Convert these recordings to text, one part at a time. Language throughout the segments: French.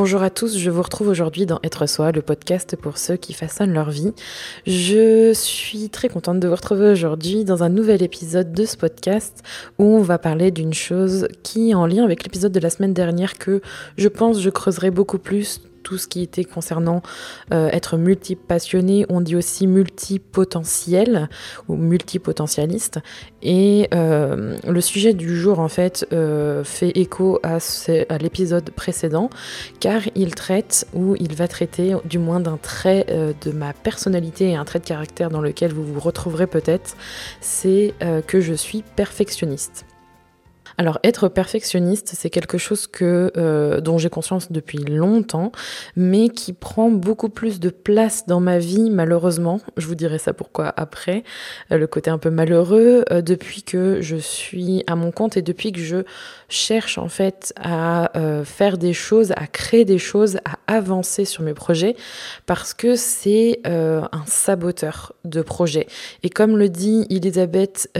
Bonjour à tous, je vous retrouve aujourd'hui dans Être soi, le podcast pour ceux qui façonnent leur vie. Je suis très contente de vous retrouver aujourd'hui dans un nouvel épisode de ce podcast où on va parler d'une chose qui est en lien avec l'épisode de la semaine dernière que je pense je creuserai beaucoup plus. Tout ce qui était concernant être multipassionné, on dit aussi multipotentiel ou multipotentialiste. Et le sujet du jour, en fait, fait écho à l'épisode précédent, car il traite, ou il va traiter du moins d'un trait de ma personnalité et un trait de caractère dans lequel vous vous retrouverez peut-être, c'est que je suis perfectionniste. Alors, être perfectionniste, c'est quelque chose dont j'ai conscience depuis longtemps, mais qui prend beaucoup plus de place dans ma vie, malheureusement. Je vous dirai ça pourquoi après, le côté un peu malheureux, depuis que je suis à mon compte et depuis que je cherche en fait à faire des choses, à créer des choses, à avancer sur mes projets, parce que c'est un saboteur de projet. Et comme le dit Elizabeth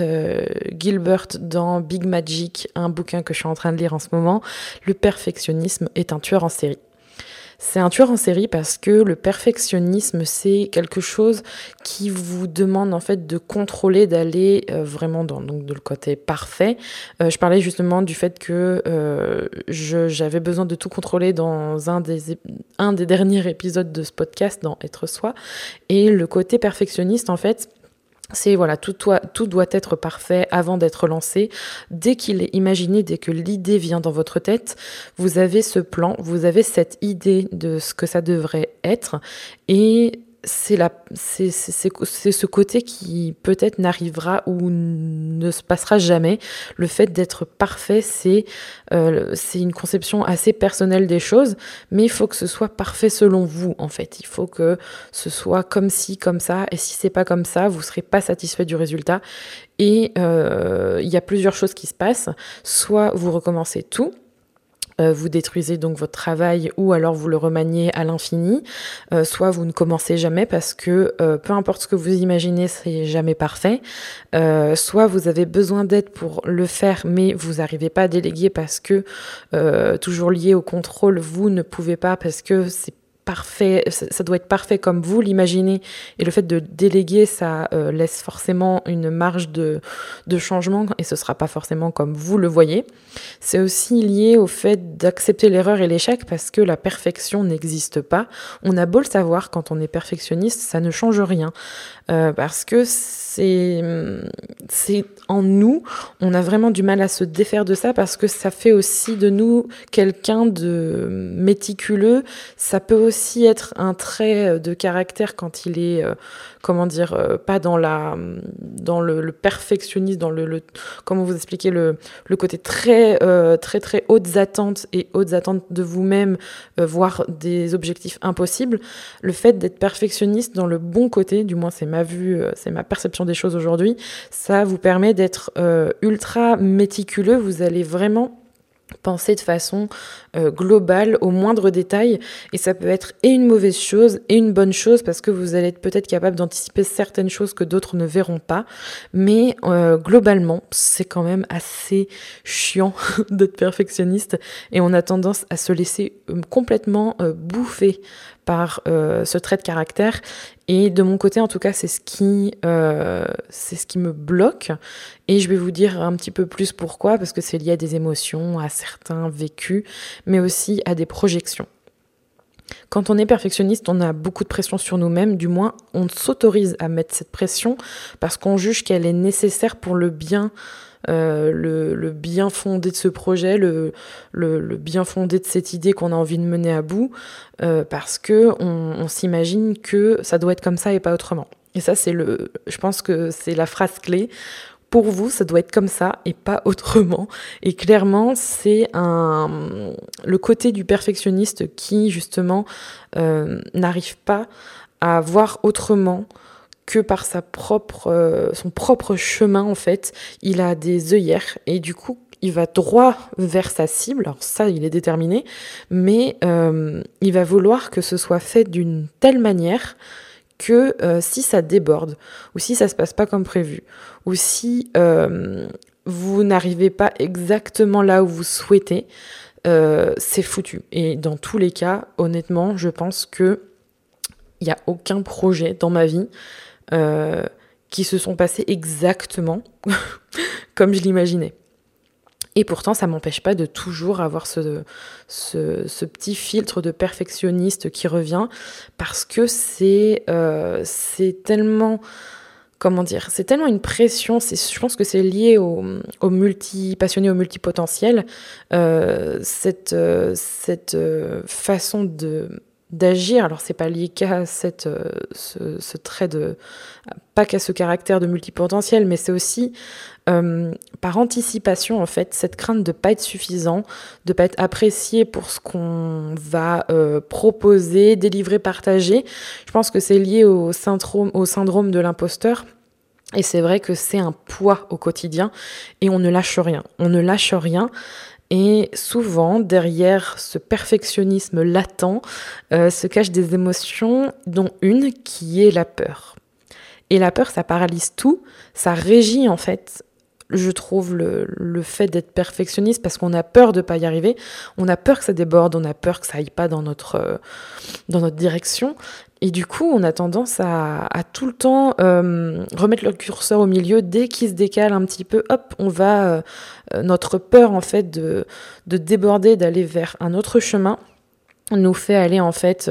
Gilbert dans Big Magic, un bouquin que je suis en train de lire en ce moment, le perfectionnisme est un tueur en série. C'est un tueur en série parce que le perfectionnisme, c'est quelque chose qui vous demande en fait de contrôler, d'aller vraiment dans le côté parfait. Je parlais justement du fait que j'avais besoin de tout contrôler dans un des derniers épisodes de ce podcast, dans Être soi. Et le côté perfectionniste, en fait, c'est voilà, tout doit être parfait avant d'être lancé. Dès qu'il est imaginé, dès que l'idée vient dans votre tête, vous avez ce plan, vous avez cette idée de ce que ça devrait être, et c'est ce côté qui peut-être n'arrivera ou ne se passera jamais. Le fait d'être parfait, c'est une conception assez personnelle des choses, mais il faut que ce soit parfait selon vous, en fait. Il faut que ce soit comme ci, comme ça, et si c'est pas comme ça, vous serez pas satisfait du résultat. Et il y a plusieurs choses qui se passent. Soit vous recommencez tout, vous détruisez donc votre travail, ou alors vous le remaniez à l'infini, soit vous ne commencez jamais parce que peu importe ce que vous imaginez, c'est jamais parfait, soit vous avez besoin d'aide pour le faire mais vous n'arrivez pas à déléguer parce que toujours lié au contrôle, vous ne pouvez pas parce que c'est parfait, ça doit être parfait comme vous l'imaginez, et le fait de déléguer, ça laisse forcément une marge de changement et ce sera pas forcément comme vous le voyez. C'est aussi lié au fait d'accepter l'erreur et l'échec parce que la perfection n'existe pas. On a beau le savoir, quand on est perfectionniste, ça ne change rien parce que c'est en nous, on a vraiment du mal à se défaire de ça parce que ça fait aussi de nous quelqu'un de méticuleux. Ça peut aussi être un trait de caractère quand il est, pas dans le perfectionnisme, dans le comment vous expliquer, le côté très très hautes attentes de vous-même, voire des objectifs impossibles. Le fait d'être perfectionniste dans le bon côté, du moins c'est ma vue, c'est ma perception des choses aujourd'hui, ça vous permet d'être ultra méticuleux. Vous allez vraiment penser de façon globale au moindre détail, et ça peut être et une mauvaise chose et une bonne chose parce que vous allez être peut-être capable d'anticiper certaines choses que d'autres ne verront pas, mais globalement c'est quand même assez chiant d'être perfectionniste, et on a tendance à se laisser complètement bouffer par ce trait de caractère. Et de mon côté, en tout cas, c'est ce qui me bloque, et je vais vous dire un petit peu plus pourquoi, parce que c'est lié à des émotions, à certains vécus, mais aussi à des projections. Quand on est perfectionniste, on a beaucoup de pression sur nous-mêmes, du moins on s'autorise à mettre cette pression parce qu'on juge qu'elle est nécessaire pour le bien fondé de ce projet, le bien fondé de cette idée qu'on a envie de mener à bout, parce que on s'imagine que ça doit être comme ça et pas autrement. Et ça, je pense que c'est la phrase clé. Pour vous, ça doit être comme ça et pas autrement. Et clairement, c'est le côté du perfectionniste qui, justement, n'arrive pas à voir autrement que par son propre chemin, en fait. Il a des œillères et du coup, il va droit vers sa cible. Alors ça, il est déterminé, mais il va vouloir que ce soit fait d'une telle manière que si ça déborde, ou si ça se passe pas comme prévu, ou si vous n'arrivez pas exactement là où vous souhaitez, c'est foutu. Et dans tous les cas, honnêtement, je pense que il n'y a aucun projet dans ma vie qui se sont passés exactement comme je l'imaginais. Et pourtant, ça ne m'empêche pas de toujours avoir ce petit filtre de perfectionniste qui revient, parce que c'est tellement... Comment dire ? C'est tellement une pression, je pense que c'est lié aux multi-passionnés, aux multipotentiels, cette façon d'agir. Alors, c'est pas lié qu'à ce trait de... pas qu'à ce caractère de multipotentiel, mais c'est aussi par anticipation, en fait, cette crainte de pas être suffisant, de pas être apprécié pour ce qu'on va proposer, délivrer, partager. Je pense que c'est lié au syndrome de l'imposteur. Et c'est vrai que c'est un poids au quotidien et on ne lâche rien. On ne lâche rien. Et souvent, derrière ce perfectionnisme latent, se cachent des émotions, dont une qui est la peur. Et la peur, ça paralyse tout, ça régit en fait, je trouve, le fait d'être perfectionniste, parce qu'on a peur de pas y arriver, on a peur que ça déborde, on a peur que ça aille pas dans notre direction. Et du coup, on a tendance à tout le temps remettre le curseur au milieu. Dès qu'il se décale un petit peu, hop, on va... notre peur, en fait, de déborder, d'aller vers un autre chemin, nous fait aller, en fait,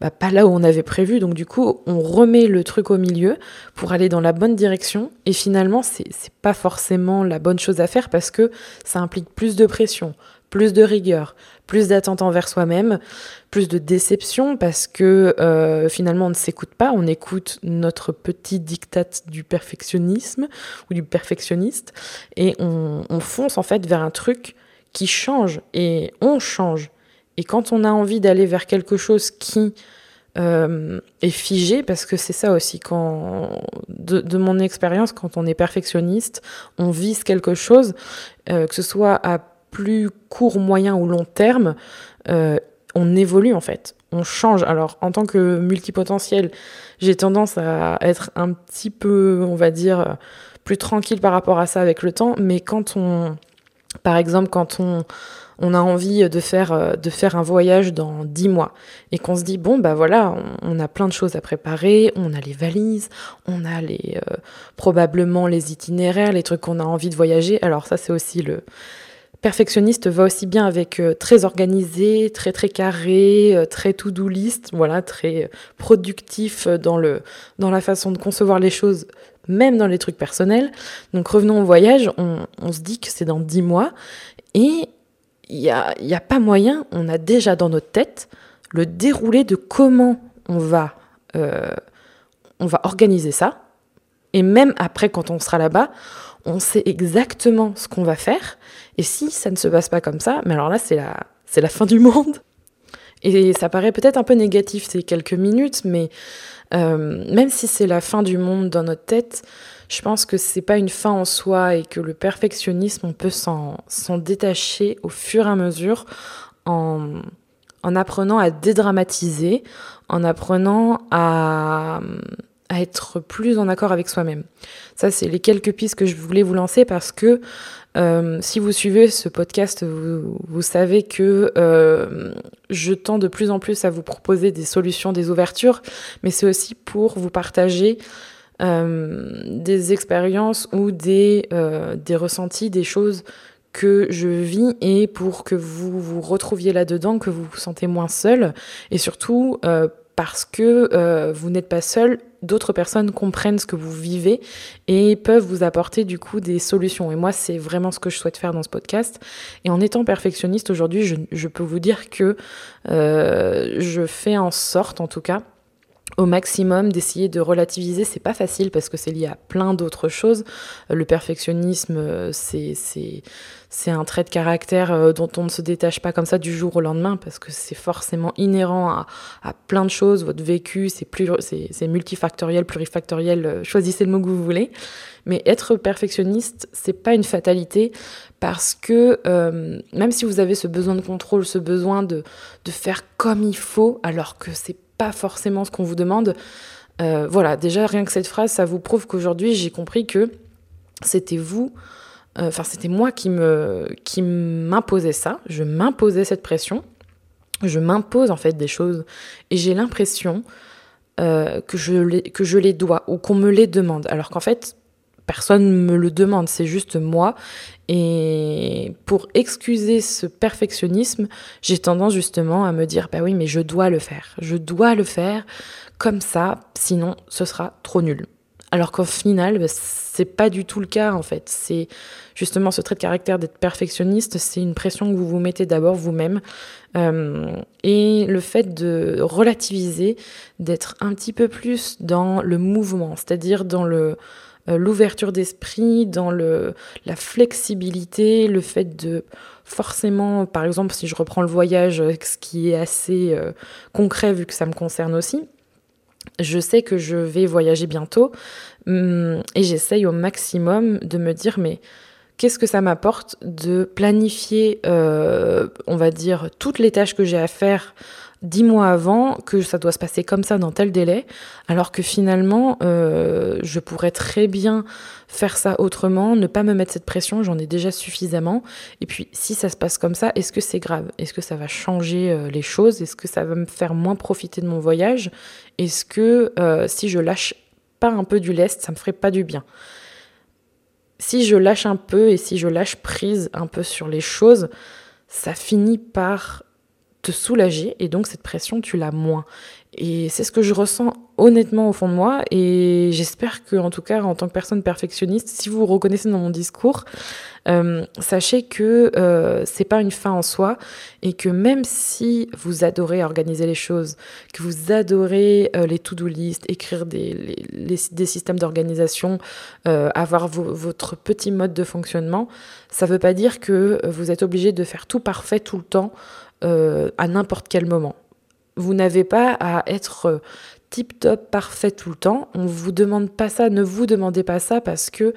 pas là où on avait prévu. Donc, du coup, on remet le truc au milieu pour aller dans la bonne direction. Et finalement, c'est pas forcément la bonne chose à faire, parce que ça implique plus de pression, plus de rigueur, plus d'attente envers soi-même, plus de déception, parce que finalement on ne s'écoute pas, on écoute notre petit diktat du perfectionnisme ou du perfectionniste, et on fonce en fait vers un truc qui change, et on change. Et quand on a envie d'aller vers quelque chose qui est figé, parce que c'est ça aussi, quand de mon expérience, quand on est perfectionniste, on vise quelque chose, que ce soit à plus court, moyen ou long terme, on évolue en fait, on change. Alors en tant que multipotentiel, j'ai tendance à être un petit peu, on va dire, plus tranquille par rapport à ça avec le temps, mais quand on a envie de faire un voyage dans 10 mois et qu'on se dit, bon, bah voilà, on a plein de choses à préparer, on a les valises, on a probablement les itinéraires, les trucs qu'on a envie de voyager. Alors ça, c'est aussi le... perfectionniste va aussi bien avec très organisé, très très carré, très to-do list, voilà, très productif dans la façon de concevoir les choses, même dans les trucs personnels. Donc revenons au voyage, on se dit que c'est dans 10 mois et il y a pas moyen, on a déjà dans notre tête le déroulé de comment on va organiser ça, et même après, quand on sera là-bas, on sait exactement ce qu'on va faire. Et si ça ne se passe pas comme ça, mais alors là, c'est la fin du monde. Et ça paraît peut-être un peu négatif ces quelques minutes, mais même si c'est la fin du monde dans notre tête, je pense que c'est pas une fin en soi, et que le perfectionnisme, on peut s'en détacher au fur et à mesure en apprenant à dédramatiser, en apprenant à être plus en accord avec soi-même. Ça, c'est les quelques pistes que je voulais vous lancer, parce que si vous suivez ce podcast, vous savez que je tends de plus en plus à vous proposer des solutions, des ouvertures, mais c'est aussi pour vous partager des expériences ou des ressentis, des choses que je vis, et pour que vous vous retrouviez là-dedans, que vous vous sentez moins seul, et surtout parce que vous n'êtes pas seul, d'autres personnes comprennent ce que vous vivez et peuvent vous apporter du coup des solutions. Et moi, c'est vraiment ce que je souhaite faire dans ce podcast. Et en étant perfectionniste aujourd'hui, je peux vous dire que je fais en sorte, en tout cas, au maximum, d'essayer de relativiser. C'est pas facile parce que c'est lié à plein d'autres choses. Le perfectionnisme, c'est un trait de caractère dont on ne se détache pas comme ça du jour au lendemain, parce que c'est forcément inhérent à plein de choses. Votre vécu, c'est multifactoriel, plurifactoriel, choisissez le mot que vous voulez. Mais être perfectionniste, c'est pas une fatalité, parce que même si vous avez ce besoin de contrôle, ce besoin de faire comme il faut, alors que c'est pas forcément ce qu'on vous demande. Voilà, déjà, rien que cette phrase, ça vous prouve qu'aujourd'hui, j'ai compris que c'était vous Enfin, c'était moi qui m'imposais ça. Je m'imposais cette pression. Je m'impose en fait des choses. Et j'ai l'impression que je les dois ou qu'on me les demande. Alors qu'en fait, personne ne me le demande. C'est juste moi. Et pour excuser ce perfectionnisme, j'ai tendance justement à me dire « Bah oui, mais je dois le faire. Je dois le faire comme ça, sinon ce sera trop nul. » Alors qu'au final, c'est pas du tout le cas en fait. C'est justement ce trait de caractère d'être perfectionniste, c'est une pression que vous vous mettez d'abord vous-même. Et le fait de relativiser, d'être un petit peu plus dans le mouvement, c'est-à-dire dans l'ouverture d'esprit, dans la flexibilité, le fait de forcément, par exemple, si je reprends le voyage, ce qui est assez concret vu que ça me concerne aussi, je sais que je vais voyager bientôt et j'essaye au maximum de me dire mais qu'est-ce que ça m'apporte de planifier, on va dire, toutes les tâches que j'ai à faire 10 mois avant, que ça doit se passer comme ça dans tel délai, alors que finalement, je pourrais très bien faire ça autrement, ne pas me mettre cette pression, j'en ai déjà suffisamment. Et puis, si ça se passe comme ça, est-ce que c'est grave ? Est-ce que ça va changer les choses ? Est-ce que ça va me faire moins profiter de mon voyage ? Est-ce que si je lâche pas un peu du lest, ça me ferait pas du bien ? Si je lâche un peu et si je lâche prise un peu sur les choses, ça finit par te soulager et donc cette pression, tu l'as moins. Et c'est ce que je ressens honnêtement au fond de moi et j'espère que, en tout cas, en tant que personne perfectionniste, si vous vous reconnaissez dans mon discours, sachez que c'est pas une fin en soi et que même si vous adorez organiser les choses, que vous adorez les to-do list, écrire des systèmes d'organisation, avoir votre petit mode de fonctionnement, ça veut pas dire que vous êtes obligé de faire tout parfait tout le temps à n'importe quel moment. Vous n'avez pas à être tip-top, parfait tout le temps. On ne vous demande pas ça, ne vous demandez pas ça parce que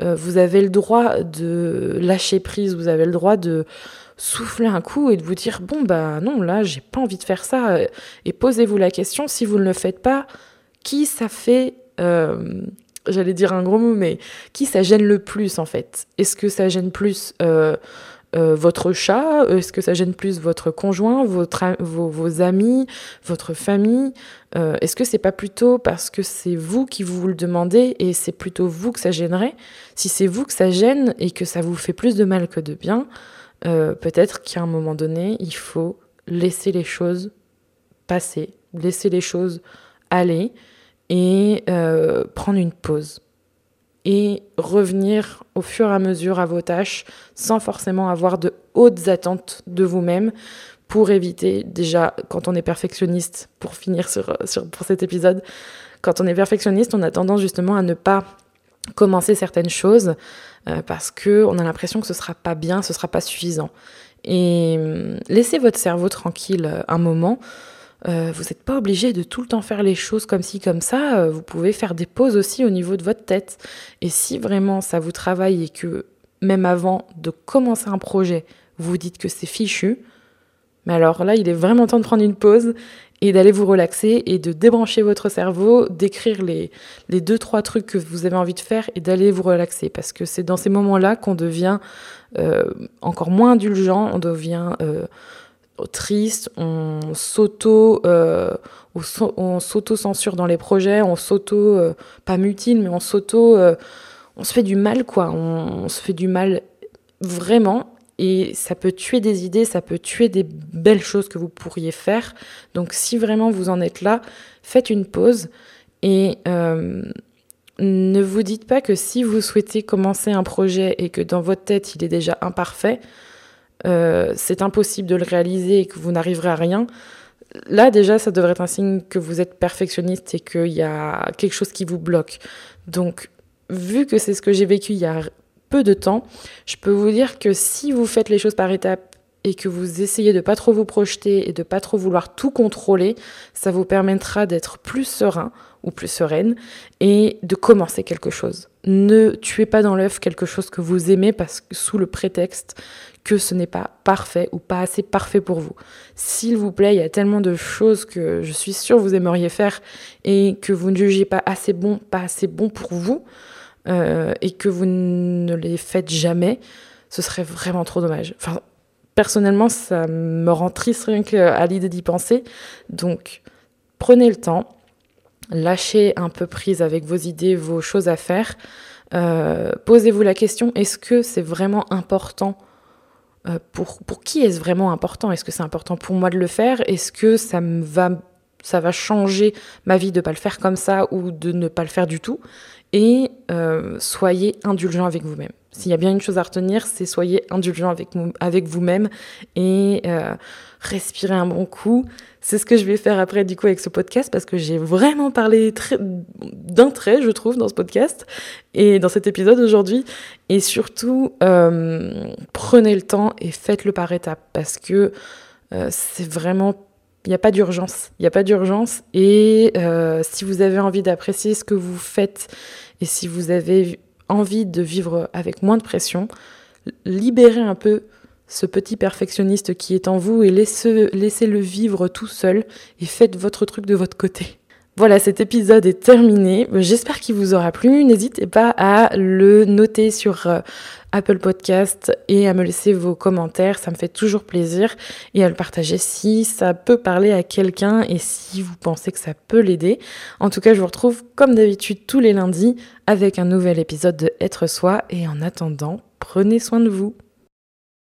vous avez le droit de lâcher prise, vous avez le droit de souffler un coup et de vous dire « Bon, bah non, là, j'ai pas envie de faire ça. » Et posez-vous la question, si vous ne le faites pas, qui ça fait... j'allais dire un gros mot, mais qui ça gêne le plus, en fait ? Est-ce que ça gêne plus... votre chat, est-ce que ça gêne plus votre conjoint, vos amis, votre famille ? Est-ce que c'est pas plutôt parce que c'est vous qui vous le demandez et c'est plutôt vous que ça gênerait ? Si c'est vous que ça gêne et que ça vous fait plus de mal que de bien, peut-être qu'à un moment donné, il faut laisser les choses passer, laisser les choses aller et prendre une pause. Et revenir au fur et à mesure à vos tâches sans forcément avoir de hautes attentes de vous-même pour éviter, déjà, quand on est perfectionniste, pour finir pour cet épisode, quand on est perfectionniste, on a tendance justement à ne pas commencer certaines choses parce qu'on a l'impression que ce ne sera pas bien, ce ne sera pas suffisant. Et laissez votre cerveau tranquille un moment. Vous n'êtes pas obligé de tout le temps faire les choses comme ci, comme ça. Vous pouvez faire des pauses aussi au niveau de votre tête. Et si vraiment ça vous travaille et que même avant de commencer un projet, vous vous dites que c'est fichu, mais alors là, il est vraiment temps de prendre une pause et d'aller vous relaxer et de débrancher votre cerveau, d'écrire les 2-3 trucs que vous avez envie de faire et d'aller vous relaxer. Parce que c'est dans ces moments-là qu'on devient encore moins indulgent, on devient... triste, on s'auto-censure dans les projets, on s'auto, pas mutile, mais on s'auto, on se fait du mal quoi, on se fait du mal vraiment et ça peut tuer des idées, ça peut tuer des belles choses que vous pourriez faire. Donc si vraiment vous en êtes là, faites une pause et ne vous dites pas que si vous souhaitez commencer un projet et que dans votre tête il est déjà imparfait, c'est impossible de le réaliser et que vous n'arriverez à rien. Là, déjà, ça devrait être un signe que vous êtes perfectionniste et qu'il y a quelque chose qui vous bloque. Donc, vu que c'est ce que j'ai vécu il y a peu de temps, je peux vous dire que si vous faites les choses par étapes et que vous essayez de pas trop vous projeter et de pas trop vouloir tout contrôler, ça vous permettra d'être plus serein ou plus sereine et de commencer quelque chose. Ne tuez pas dans l'œuf quelque chose que vous aimez parce que sous le prétexte que ce n'est pas parfait ou pas assez parfait pour vous. S'il vous plaît, il y a tellement de choses que je suis sûre vous aimeriez faire et que vous ne jugez pas assez bon pour vous. et que vous ne les faites jamais, ce serait vraiment trop dommage. Enfin, personnellement, ça me rend triste rien qu'à l'idée d'y penser. Donc, prenez le temps, lâchez un peu prise avec vos idées, vos choses à faire. Posez-vous la question, est-ce que c'est vraiment important ? Pour qui est-ce vraiment important ? Est-ce que c'est important pour moi de le faire ? Est-ce que ça va changer ma vie de ne pas le faire comme ça ou de ne pas le faire du tout ? Et soyez indulgent avec vous-même. S'il y a bien une chose à retenir, c'est soyez indulgent avec vous-même et respirez un bon coup. C'est ce que je vais faire après du coup avec ce podcast parce que j'ai vraiment parlé d'un trait, je trouve, dans ce podcast et dans cet épisode aujourd'hui. Et surtout, prenez le temps et faites-le par étapes parce que c'est vraiment... Il n'y a pas d'urgence et si vous avez envie d'apprécier ce que vous faites et si vous avez envie de vivre avec moins de pression, libérez un peu ce petit perfectionniste qui est en vous et laissez-le vivre tout seul et faites votre truc de votre côté. Voilà, cet épisode est terminé. J'espère qu'il vous aura plu. N'hésitez pas à le noter sur Apple Podcast et à me laisser vos commentaires. Ça me fait toujours plaisir. Et à le partager si ça peut parler à quelqu'un et si vous pensez que ça peut l'aider. En tout cas, je vous retrouve comme d'habitude tous les lundis avec un nouvel épisode de Être soi. Et en attendant, prenez soin de vous.